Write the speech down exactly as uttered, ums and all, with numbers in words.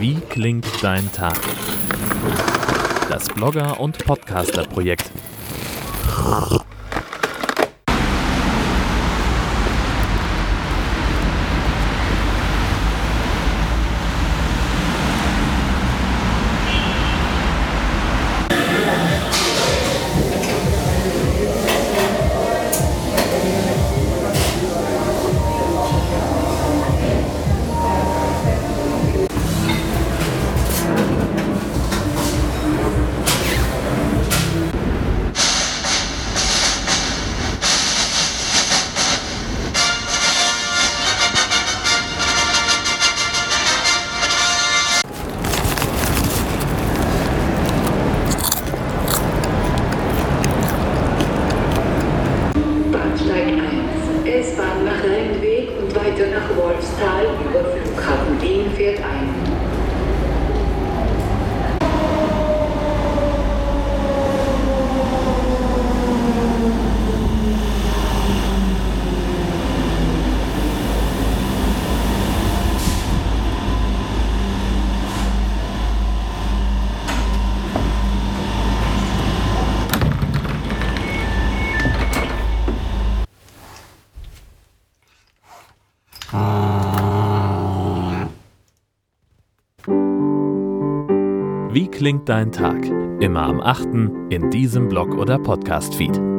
Wie klingt dein Tag? Das Blogger- und Podcaster-Projekt. Wie klingt dein Tag? Immer am achten in diesem Blog oder Podcast-Feed.